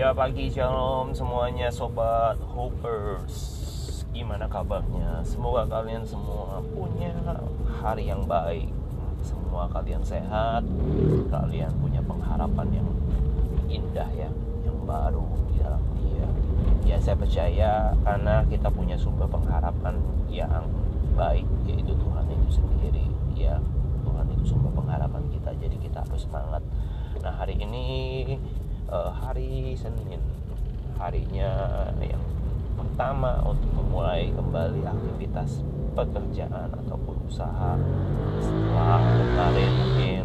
Ya, pagi shalom semuanya sobat Hoopers. Gimana kabarnya? Semoga kalian semua punya hari yang baik. Semua kalian sehat. Kalian punya pengharapan yang indah ya, yang baru di dalam Dia. Ya, saya percaya karena kita punya sumber pengharapan yang baik, yaitu Tuhan itu sendiri. Ya, Tuhan itu sumber pengharapan kita. Jadi kita harus semangat. Nah, hari ini hari Senin, harinya yang pertama untuk memulai kembali aktivitas pekerjaan ataupun usaha setelah kemarin mungkin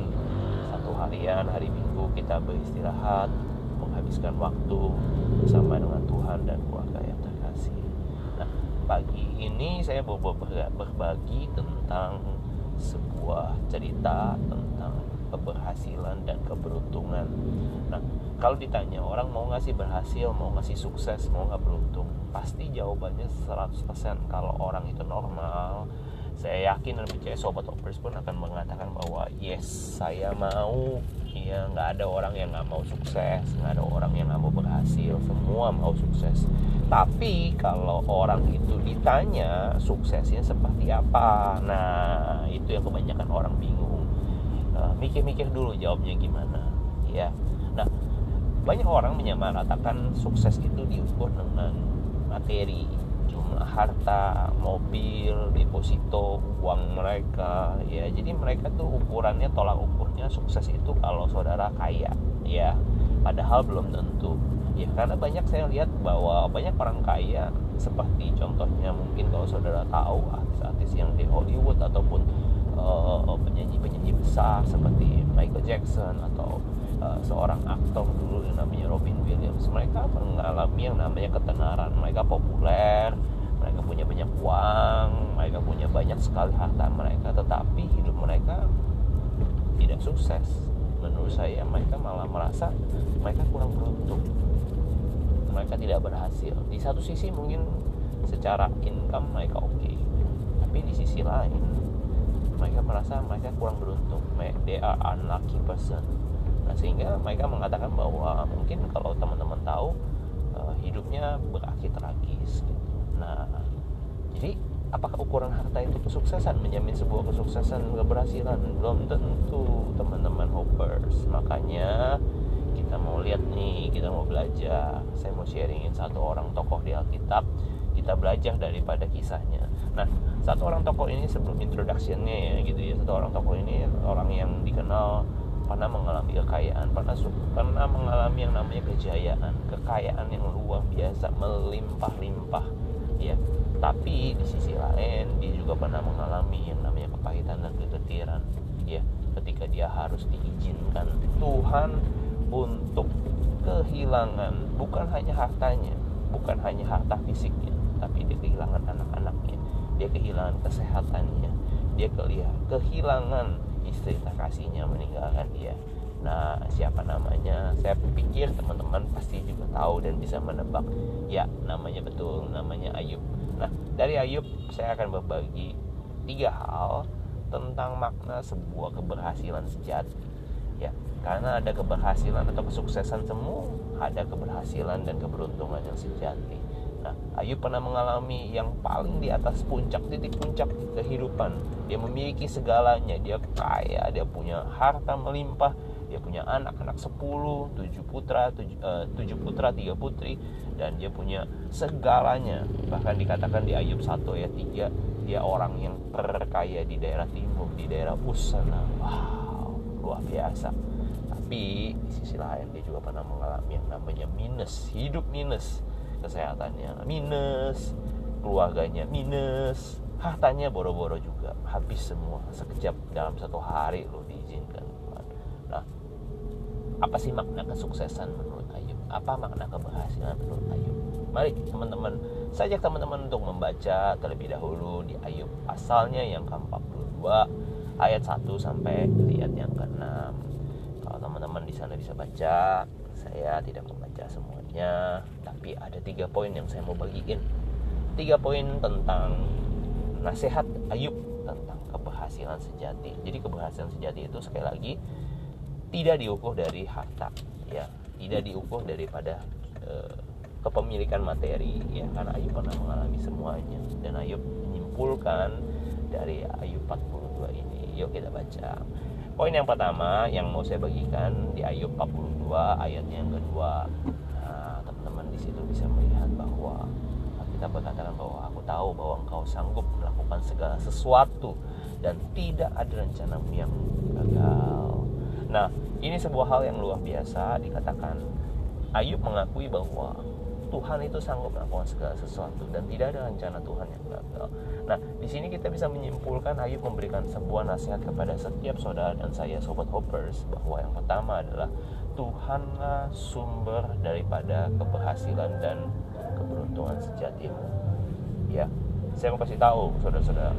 satu harian. Hari Minggu kita beristirahat, menghabiskan waktu bersama dengan Tuhan dan keluarga yang terkasih. Nah, pagi ini saya berbagi tentang sebuah cerita tentang keberhasilan dan keberuntungan. Nah, kalau ditanya orang mau ngasih berhasil, mau ngasih sukses, mau nggak beruntung, pasti jawabannya 100% kalau orang itu normal. Saya yakin dan percaya sobat Hoopers pun akan mengatakan bahwa yes, saya mau. Ya, nggak ada orang yang nggak mau sukses, nggak ada orang yang nggak mau berhasil, semua mau sukses. Tapi kalau orang itu ditanya suksesnya seperti apa, nah itu yang kebanyakan orang bingung. Mikir-mikir dulu jawabnya gimana ya. Nah, banyak orang menyamaratakan sukses itu diukur dengan materi, jumlah harta, mobil, deposito, uang mereka ya. Jadi mereka tuh ukurannya, tolak ukurnya sukses itu kalau saudara kaya ya, padahal belum tentu ya. Karena banyak saya lihat bahwa banyak orang kaya, seperti contohnya mungkin kalau saudara tahu artis-artis yang di Hollywood ataupun penyanyi-penyanyi besar seperti Michael Jackson atau seorang aktor dulu yang namanya Robin Williams. Mereka mengalami yang namanya ketenaran. Mereka populer, mereka punya banyak uang, mereka punya banyak sekali harta mereka, tetapi hidup mereka tidak sukses. Menurut saya mereka malah merasa mereka kurang beruntung, mereka tidak berhasil. Di satu sisi mungkin secara income mereka oke, tapi di sisi lain mereka merasa mereka kurang beruntung. They are unlucky person. Nah, sehingga mereka mengatakan bahwa mungkin kalau teman-teman tahu hidupnya berakhir tragis gitu. Nah, jadi apakah ukuran harta itu kesuksesan, menjamin sebuah kesuksesan, keberhasilan? Belum tentu, teman-teman Hoopers. Makanya kita mau lihat nih, kita mau belajar. Saya mau sharingin satu orang tokoh di Alkitab. Kita belajar daripada kisahnya. Nah, satu orang tokoh ini sebelum introduction-nya ya gitu ya. Satu orang tokoh ini orang yang dikenal pernah mengalami kekayaan, pernah mengalami yang namanya kejayaan, kekayaan yang luar biasa, melimpah-limpah ya. Tapi di sisi lain dia juga pernah mengalami yang namanya kepahitan dan kegetiran ya, ketika dia harus diizinkan Tuhan untuk kehilangan bukan hanya hartanya, bukan hanya harta fisiknya, tapi dia kehilangan anak-anaknya. Dia kehilangan kesehatannya. Dia kehilangan istri terkasihnya meninggalkan dia. Nah, siapa namanya? Saya pikir teman-teman pasti juga tahu dan bisa menebak. Ya, namanya betul, namanya Ayub. Nah, dari Ayub saya akan berbagi 3 hal tentang makna sebuah keberhasilan sejati. Ya, karena ada keberhasilan atau kesuksesan semu, ada keberhasilan dan keberuntungan yang sejati. Nah, Ayub pernah mengalami yang paling di atas puncak, titik puncak kehidupan. Dia memiliki segalanya, dia kaya, dia punya harta melimpah, dia punya anak-anak 10, 7 putra, 3 putri, dan dia punya segalanya. Bahkan dikatakan di Ayub 1 ayat 3, dia orang yang terkaya di daerah timur, di daerah Busana. Wow, luar biasa. Tapi di sisi lain dia juga pernah mengalami yang namanya minus, hidup minus. Kesehatannya minus, keluarganya minus, hartanya boro-boro juga, habis semua sekejap dalam satu hari lo diizinkan. Nah, apa sih makna kesuksesan menurut Ayub? Apa makna keberhasilan menurut Ayub? Mari teman-teman, saya ajak teman-teman untuk membaca terlebih dahulu di Ayub pasalnya yang ke-42 ayat 1 sampai ayat yang ke-6. Kalau teman-teman di sana bisa baca, saya tidak membaca semuanya, tapi ada 3 poin yang saya mau bagiin. 3 poin tentang nasihat Ayub tentang keberhasilan sejati. Jadi keberhasilan sejati itu sekali lagi tidak diukur dari harta ya, tidak diukur daripada kepemilikan materi, ya, karena Ayub pernah mengalami semuanya. Dan Ayub menyimpulkan dari Ayub 42 ini. Yuk kita baca. Poin yang pertama yang mau saya bagikan di Ayub 42 ayatnya yang kedua. Nah, teman-teman di situ bisa melihat bahwa kita berkatakan bahwa aku tahu bahwa engkau sanggup melakukan segala sesuatu dan tidak ada rencanamu yang gagal. Nah, ini sebuah hal yang luar biasa dikatakan. Ayub mengakui bahwa Tuhan itu sanggup melakukan segala sesuatu dan tidak ada rencana Tuhan yang gagal. Nah, di sini kita bisa menyimpulkan Ayub memberikan sebuah nasihat kepada setiap saudara dan saya, sobat hoppers, bahwa yang pertama adalah Tuhanlah sumber daripada keberhasilan dan keberuntungan sejatimu. Ya, saya mau kasih tahu saudara-saudara,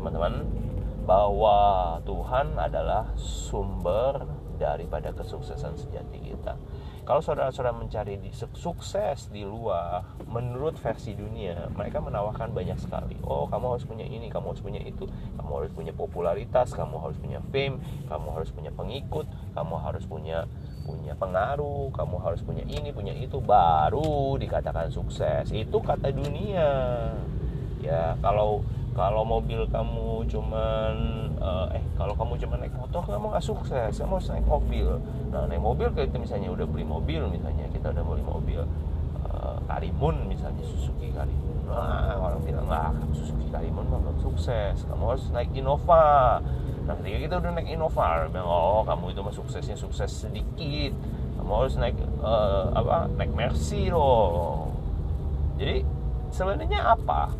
teman-teman, bahwa Tuhan adalah sumber daripada kesuksesan sejati kita. Kalau saudara-saudara mencari sukses di luar, menurut versi dunia, mereka menawarkan banyak sekali. Oh, kamu harus punya ini, kamu harus punya itu, kamu harus punya popularitas, kamu harus punya fame, kamu harus punya pengikut, kamu harus punya pengaruh, kamu harus punya ini, punya itu, baru dikatakan sukses. Itu kata dunia. Ya, kalau mobil kamu cuman naik motor, kamu nggak sukses. Kamu harus naik mobil. Nah, naik mobil kita misalnya udah beli mobil, Karimun misalnya, Suzuki Karimun. Nah, orang bilang lah Suzuki Karimun belum sukses, kamu harus naik Innova. Nah, ketika kita udah naik Innova, bilang oh kamu itu mah suksesnya sukses sedikit, kamu harus naik naik Mercy loh. Jadi sebenarnya apa?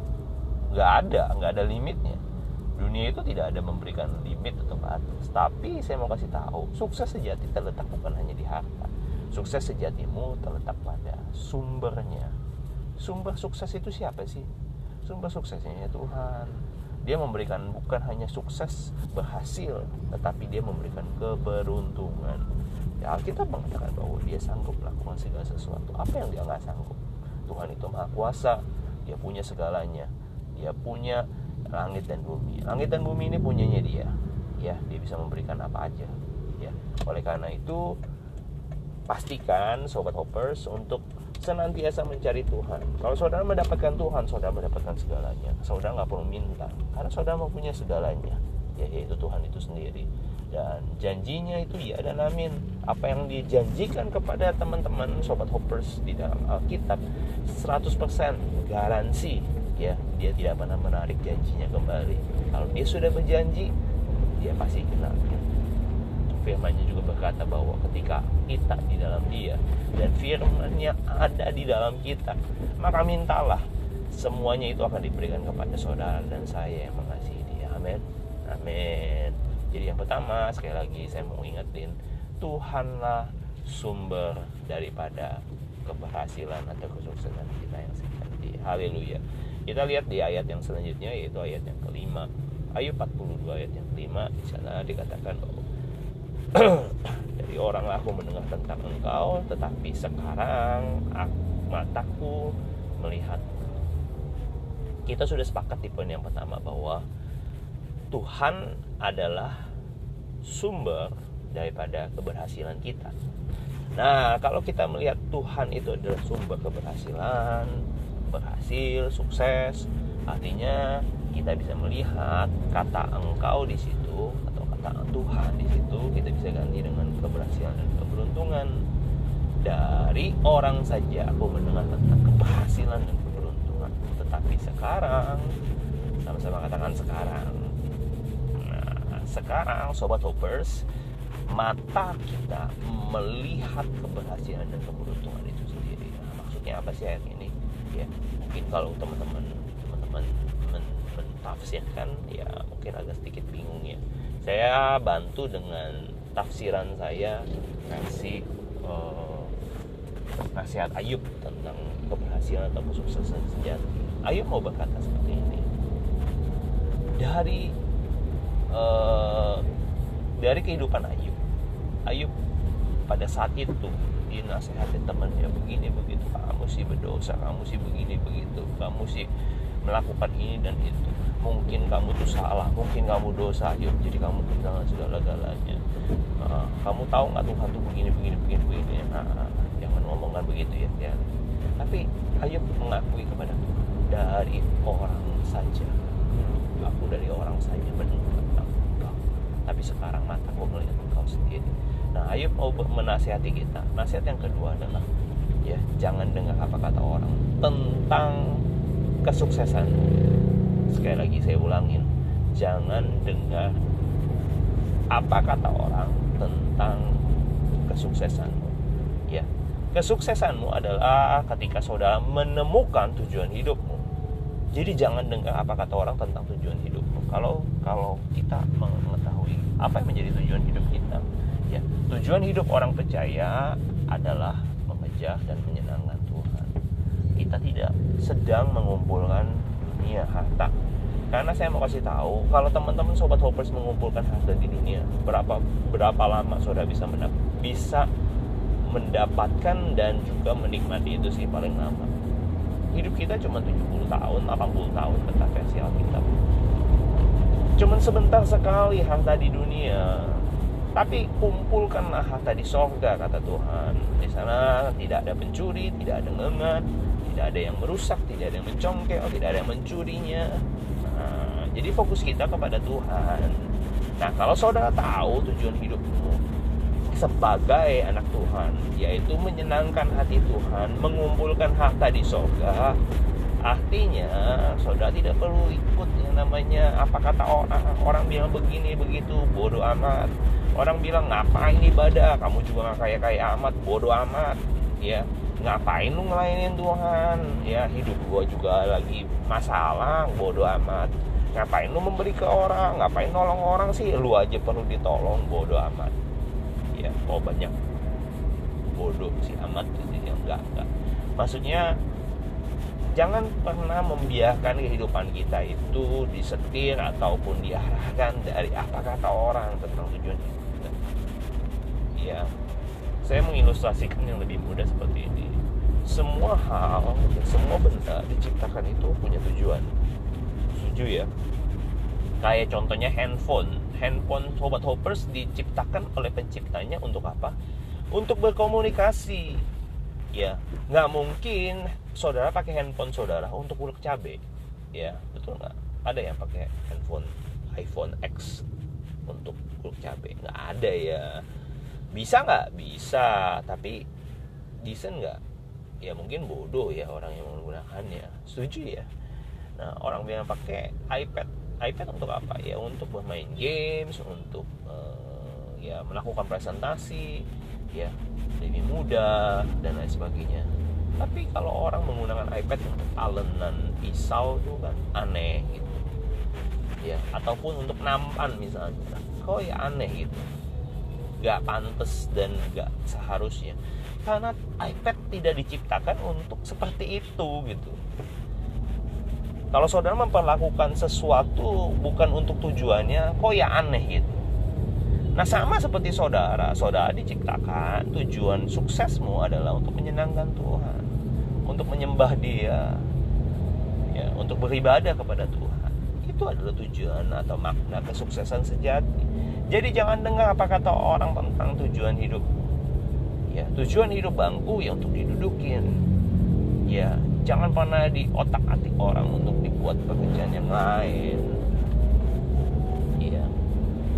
Nggak ada limitnya. Dunia itu tidak ada memberikan limit atau batas. Tapi saya mau kasih tahu, sukses sejati terletak bukan hanya di harta. Sukses sejatimu terletak pada sumbernya. Sumber sukses itu siapa sih? Sumber suksesnya Tuhan. Dia memberikan bukan hanya sukses berhasil, tetapi dia memberikan keberuntungan. Ya, kita mengatakan bahwa dia sanggup melakukan segala sesuatu. Apa yang dia nggak sanggup? Tuhan itu Maha Kuasa. Dia punya segalanya. Dia punya langit dan bumi. Langit dan bumi ini punyanya dia. Ya, dia bisa memberikan apa aja. Ya, oleh karena itu pastikan sobat hoppers untuk senantiasa mencari Tuhan. Kalau saudara mendapatkan Tuhan, saudara mendapatkan segalanya. Saudara nggak perlu minta, karena saudara mempunyai segalanya, yaitu Tuhan itu sendiri. Dan janjinya itu ya dan amin. Apa yang dijanjikan kepada teman-teman sobat hoppers di dalam Alkitab 100% garansi. Ya, dia tidak pernah menarik janjinya kembali. Kalau dia sudah berjanji, dia pasti kenakan. Firman-Nya juga berkata bahwa ketika kita di dalam dia dan firman-Nya ada di dalam kita, maka mintalah, semuanya itu akan diberikan kepada saudara dan saya yang mengasihi dia. Amin. Amin. Jadi yang pertama, sekali lagi saya mau ingetin, Tuhanlah sumber daripada keberhasilan atau kesuksesan kita yang sejati. Haleluya. Kita lihat di ayat yang selanjutnya, yaitu ayat yang kelima. Ayub 42 ayat yang kelima. Di sana dikatakan, dari oranglah aku mendengar tentang engkau, tetapi sekarang mataku melihat. Kita sudah sepakat di poin yang pertama bahwa Tuhan adalah sumber daripada keberhasilan kita. Nah, kalau kita melihat Tuhan itu adalah sumber keberhasilan, berhasil, sukses, artinya kita bisa melihat kata engkau di situ atau kata Tuhan di situ kita bisa ganti dengan keberhasilan dan keberuntungan. Dari orang saja aku mendengar tentang keberhasilan dan keberuntungan, tetapi sekarang, sama-sama katakan sekarang. Nah, sekarang sobat hoppers, mata kita melihat keberhasilan dan keberuntungan itu sendiri. Nah, maksudnya apa sih ayat ini? Ya, mungkin kalau teman-teman mentafsirkan, ya mungkin agak sedikit bingung ya. Saya bantu dengan tafsiran saya versi nasihat Ayub tentang keberhasilan atau kesuksesan sejati. Ayub mau berkata seperti ini. Dari kehidupan Ayub pada saat itu dinasihati temannya, begini begitu, kamu sih berdosa, kamu sih begini begitu, kamu sih melakukan ini dan itu, mungkin kamu tuh salah, mungkin kamu dosa Ayub, jadi kamu kehilangan segala-galanya. kamu tahu nggak Tuhan tuh begini. Nah, jangan omongan begitu ya. Tapi Ayub mengakui kepada Tuhan, dari orang saja benar. Tapi sekarang mataku melihat engkau sendiri. Nah, Ayub mau menasihati kita. Nasihat yang kedua adalah jangan dengar apa kata orang tentang kesuksesan. Sekali lagi saya ulangin, jangan dengar apa kata orang tentang kesuksesanmu. Kesuksesanmu adalah ketika saudara menemukan tujuan hidupmu. Jadi jangan dengar apa kata orang tentang tujuan hidupmu. Kalau kita mengetahui apa yang menjadi tujuan hidup kita, tujuan hidup orang percaya adalah mengejar dan menyenangkan Tuhan. Kita tidak sedang mengumpulkan dunia harta. Karena saya mau kasih tahu, kalau teman-teman sobat Hoppers mengumpulkan harta di dunia, berapa lama saudara bisa mendapatkan dan juga menikmati itu sih paling lama. Hidup kita cuma 70 tahun, 80 tahun kata versi Alkitab. Cuman sebentar sekali harta di dunia. Tapi kumpulkanlah harta di sorga kata Tuhan. Di sana tidak ada pencuri, tidak ada lengan, tidak ada yang merusak, tidak ada yang mencongkel, tidak ada yang mencurinya. Nah, jadi fokus kita kepada Tuhan. Nah, kalau saudara tahu tujuan hidupmu sebagai anak Tuhan, yaitu menyenangkan hati Tuhan, mengumpulkan harta di sorga, artinya saudara tidak perlu ikut yang namanya apa kata orang bilang begini begitu, bodoh amat. Orang bilang ngapain ibadah, kamu juga nggak kaya-kaya amat, bodoh amat. Ngapain lu ngelainin Tuhan? Hidup gua juga lagi masalah, bodoh amat. Ngapain lu memberi ke orang? Ngapain nolong orang sih? Lu aja perlu ditolong, bodoh amat. Banyak bodoh sih amat gitu ya, enggak. Maksudnya jangan pernah membiarkan kehidupan kita itu disetir ataupun diarahkan dari apa kata orang tentang tujuan hidup kita. Saya mengilustrasikan yang lebih mudah seperti ini. Semua hal, semua benda diciptakan itu punya tujuan. Setuju ya? Kayak contohnya handphone Sobat Hoppers diciptakan oleh penciptanya untuk apa? Untuk berkomunikasi. Nggak mungkin saudara pakai handphone saudara untuk ulek cabe. Betul nggak? Ada yang pakai handphone iPhone X untuk ulek cabe? Nggak ada ya. Bisa nggak? Bisa. Tapi decent nggak? Mungkin bodoh ya orang yang menggunakannya. Setuju ya? Nah, orang yang pakai iPad untuk apa? Untuk bermain games, untuk melakukan presentasi, lebih mudah dan lain sebagainya. Tapi kalau orang menggunakan iPad untuk talenan pisau itu kan aneh gitu. Ataupun untuk nampan misalnya. Kok aneh gitu. Gak pantas dan gak seharusnya. Karena iPad tidak diciptakan untuk seperti itu gitu. Kalau saudara memperlakukan sesuatu bukan untuk tujuannya, kok aneh gitu. Nah, sama seperti saudara diciptakan, tujuan suksesmu adalah untuk menyenangkan Tuhan, untuk menyembah Dia, untuk beribadah kepada Tuhan. Itu adalah tujuan atau makna kesuksesan sejati. Jadi jangan dengar apa kata orang tentang tujuan hidup. Tujuan hidup bangku yang untuk didudukin. Jangan pernah diotak-atik orang untuk dibuat pekerjaan yang lain.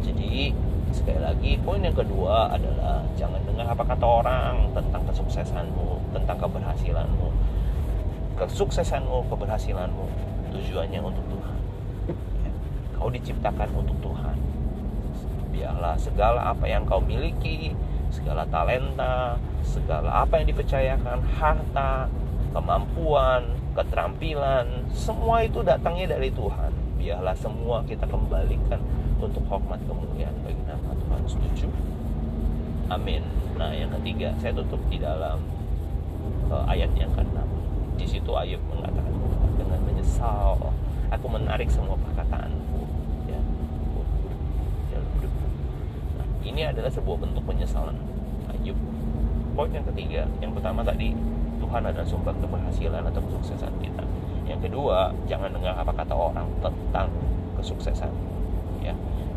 Jadi sekali lagi poin yang kedua adalah jangan dengar apa kata orang tentang kesuksesanmu, tentang keberhasilanmu. Kesuksesanmu, keberhasilanmu tujuannya untuk Tuhan. Kau diciptakan untuk Tuhan. Biarlah segala apa yang kau miliki, segala talenta, segala apa yang dipercayakan, harta, kemampuan, keterampilan, semua itu datangnya dari Tuhan. Biarlah semua kita kembalikan untuk hormat kemuliaan bagi nama Tuhan. Setuju? Amin. Nah, yang ketiga, saya tutup di dalam ayat yang ke-6. Di situ Ayub mengatakan, dengan menyesal aku menarik semua perkataanku. Nah, ini adalah sebuah bentuk penyesalan Ayub. Poin yang ketiga, yang pertama tadi, Tuhan adalah sumber keberhasilan atau kesuksesan kita. Yang kedua, jangan dengar apa kata orang tentang kesuksesan.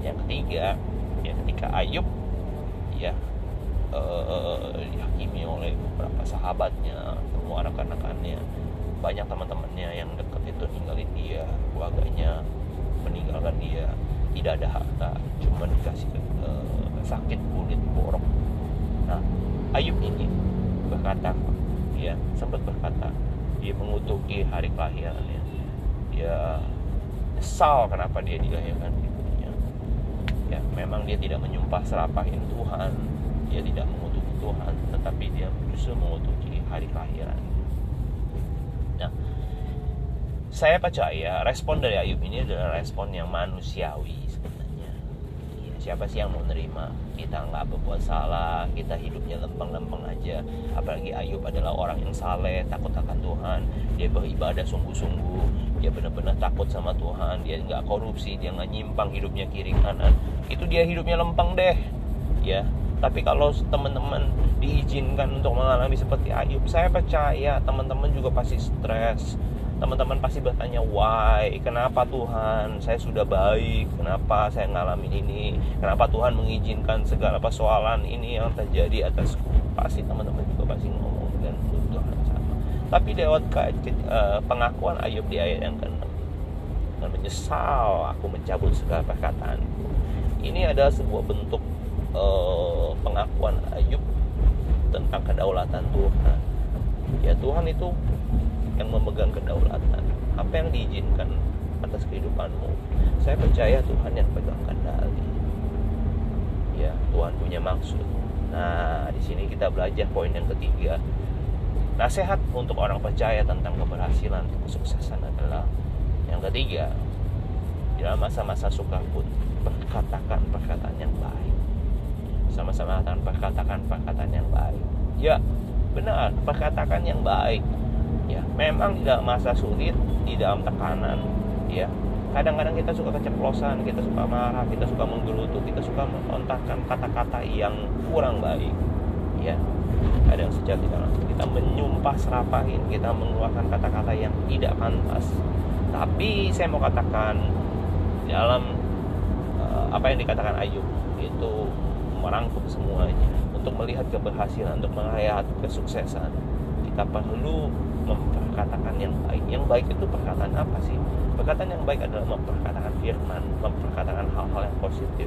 Yang ketiga, ketika Ayub ya, dihakimi oleh beberapa sahabatnya, semua anak-anakannya, banyak teman-temannya yang dekat itu ninggalin dia, keluarganya meninggalkan dia, tidak ada harta, cuma dikasih sakit kulit borok. Nah, Ayub ini berkata, dia sempat berkata, dia mengutuki hari kelahirannya, dia nyesal kenapa dia dilahirkan gitu ya. Ya, memang dia tidak menyumpah serapahin Tuhan, dia tidak mengutuki Tuhan, tetapi dia justru mengutuki hari kelahiran. Nah, saya percaya respon dari Ayub ini adalah respon yang manusiawi sebenarnya. Ya, siapa sih yang mau nerima? Kita nggak berbuat salah, kita hidupnya lempeng-lempeng aja. Apalagi Ayub adalah orang yang saleh, takut akan Tuhan, dia beribadah sungguh-sungguh, dia benar-benar takut sama Tuhan, dia nggak korupsi, dia nggak nyimpang hidupnya kiri kanan. Itu dia hidupnya lempeng deh, ya. Tapi kalau teman-teman diizinkan untuk mengalami seperti Ayub, saya percaya teman-teman juga pasti stres. Teman-teman pasti bertanya, why? Kenapa Tuhan? Saya sudah baik, kenapa saya ngalamin ini? Kenapa Tuhan mengizinkan segala persoalan ini yang terjadi atasku? Pasti teman-teman juga pasti ngomong dengan Tuhan sama. Tapi lewat pengakuan Ayub di ayat yang ke-6, dan menyesal aku mencabut segala perkataanku. Ini adalah sebuah bentuk pengakuan Ayub tentang kedaulatan Tuhan. Ya, Tuhan itu yang memegang kedaulatan. Apa yang diizinkan atas kehidupanmu, saya percaya Tuhan yang pegang kendali. Ya, Tuhan punya maksud. Nah, di sini kita belajar poin yang ketiga. Nasihat untuk orang percaya tentang keberhasilan, kesuksesan adalah yang ketiga. Dalam masa-masa sukar pun berkatakan perkataan yang baik. Sama-sama katakan perkataan yang baik. Ya, benar, perkataan yang baik. Ya, memang tidak masa sulit, di dalam tekanan, ya. Kadang-kadang kita suka keceplosan, kita suka marah, kita suka menggerutu, kita suka melontarkan kata-kata yang kurang baik, ya. Kadang sejati kita menyumpah serapahin, kita mengeluarkan kata-kata yang tidak pantas. Tapi saya mau katakan dalam apa yang dikatakan Ayub itu merangkum semuanya. Untuk melihat keberhasilan, untuk melihat kesuksesan, kita perlu memperkatakan yang baik. Yang baik itu perkataan apa sih? Perkataan yang baik adalah memperkatakan firman, memperkatakan hal-hal yang positif.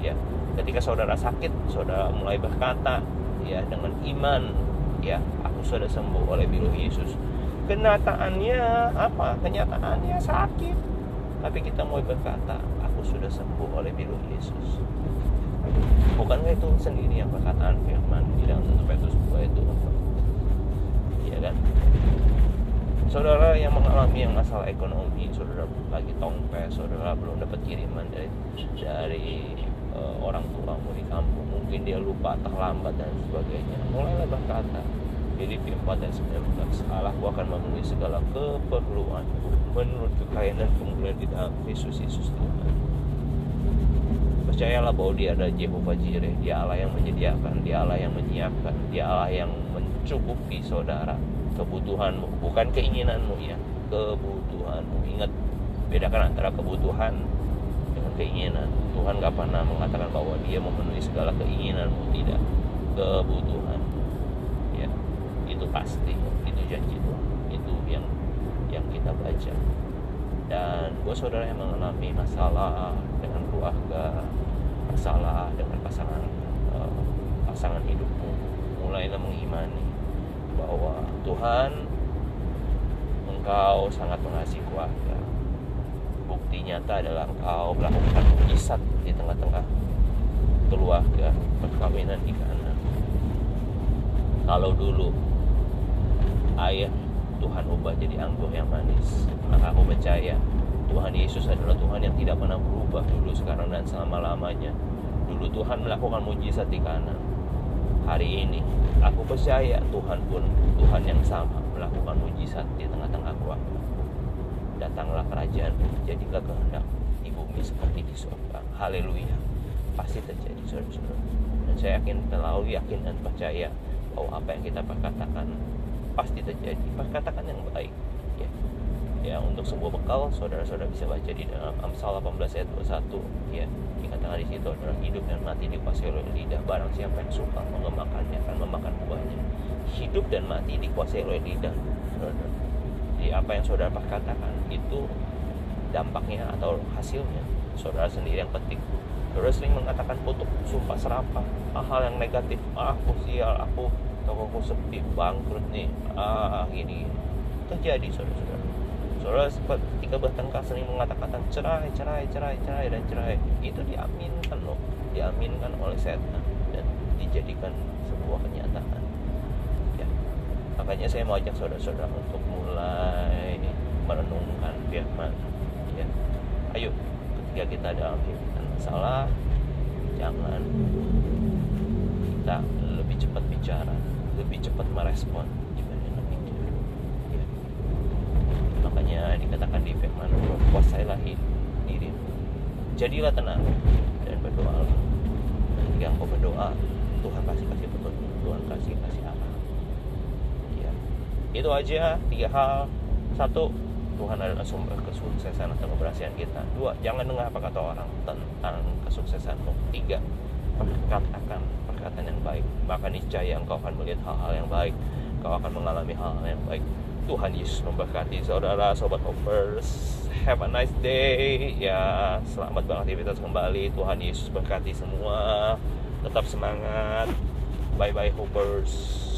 Ya, ketika saudara sakit, saudara mulai berkata, ya, dengan iman, ya, aku sudah sembuh oleh biru Yesus. Kenyataannya apa? Kenyataannya sakit. Tapi kita mulai berkata, aku sudah sembuh oleh biru Yesus. Bukankah itu sendiri yang perkataan firman di dalam 1 Petrus 2 itu? Ya kan? Saudara yang mengalami yang masalah ekonomi, saudara lagi tongpes, saudara belum dapat kiriman dari orang tuamu di kampung, mungkin dia lupa, terlambat dan sebagainya. Mulailah berkata, jadi Filipi 4:19, Allahku akan memenuhi segala keperluanku menurut kekayaan dan kemuliaan di dalam Yesus Tuhan. Percayalah bahwa dia ada Jehovah Jireh, dia Allah yang menyediakan, dia Allah yang menyiapkan, dia Allah yang mencukupi saudara kebutuhanmu, bukan keinginanmu, ya, kebutuhanmu. Ingat, bedakan antara kebutuhan dengan keinginan. Tuhan gak pernah mengatakan bahwa dia memenuhi segala keinginanmu, tidak, kebutuhan, ya, itu pasti, itu janji Tuhan, itu yang kita baca. Dan buat saudara yang mengalami masalah dengan keluarga, masalah dengan pasangan hidupmu, mulailah mengimani bahwa Tuhan, Engkau sangat mengasihi keluarga. Bukti nyata adalah Engkau melakukan mukjizat di tengah-tengah keluarga, perkawinan di Kana. Kalau dulu ayah Tuhan ubah jadi anggur yang manis, maka aku percaya Tuhan Yesus adalah Tuhan yang tidak pernah berubah dulu, sekarang, dan selama-lamanya. Dulu Tuhan melakukan mukjizat di Kana. Hari ini aku percaya Tuhan pun, Tuhan yang sama melakukan mukjizat di tengah-tengah keluarga. Datanglah kerajaan-Mu, jadilah kehendak di bumi seperti di surga. Haleluya. Pasti terjadi, saudara-saudara. Dan saya yakin, terlalu yakin dan percaya bahwa apa yang kita perkatakan pasti terjadi. Perkatakan yang baik, ya. Ya, untuk sebuah bekal, saudara-saudara bisa baca di dalam Amsal 18 ayat 21. Ya, dikatakan di situ adalah hidup dan mati dikuasai oleh lidah. Barang siapa yang suka memakannya akan memakan buahnya. Hidup dan mati dikuasai oleh lidah. Saudara. Jadi apa yang saudara katakan itu dampaknya atau hasilnya saudara sendiri yang penting. Saudara sering mengatakan kutuk, sumpah serapah, hal yang negatif. Aku sial, aku tokoku sepi, bangkrut nih. Gini. Terjadi saudara-saudara. Saudara ketika bertengkar sering mengatakan cerai, itu diaminkan loh, diaminkan oleh setan dan dijadikan sebuah kenyataan. Ya. Makanya saya mau ajak saudara-saudara untuk mulai merenungkan firman. Ya. Ayo, ketika kita dalam masalah, jangan kita lebih cepat bicara, lebih cepat merespon dibandingkan pikir. Ya. Makanya dikatakan di firman, kuasailah dirimu, jadilah tenang dan berdoa. Ketika engkau berdoa, Tuhan kasih petunjuk, Tuhan kasih arah. Ya. Itu aja 3 hal. 1, Tuhan adalah sumber kesuksesan atau keberhasilan kita. 2, jangan dengar apa kata orang tentang kesuksesanmu. 3, perkataan yang baik, maka niscaya engkau akan melihat hal-hal yang baik, engkau akan mengalami hal-hal yang baik. Tuhan Yesus memberkati saudara, sobat Hoppers. Have a nice day. Ya, selamat beraktivitas kembali. Tuhan Yesus berkati semua. Tetap semangat. Bye bye Hoppers.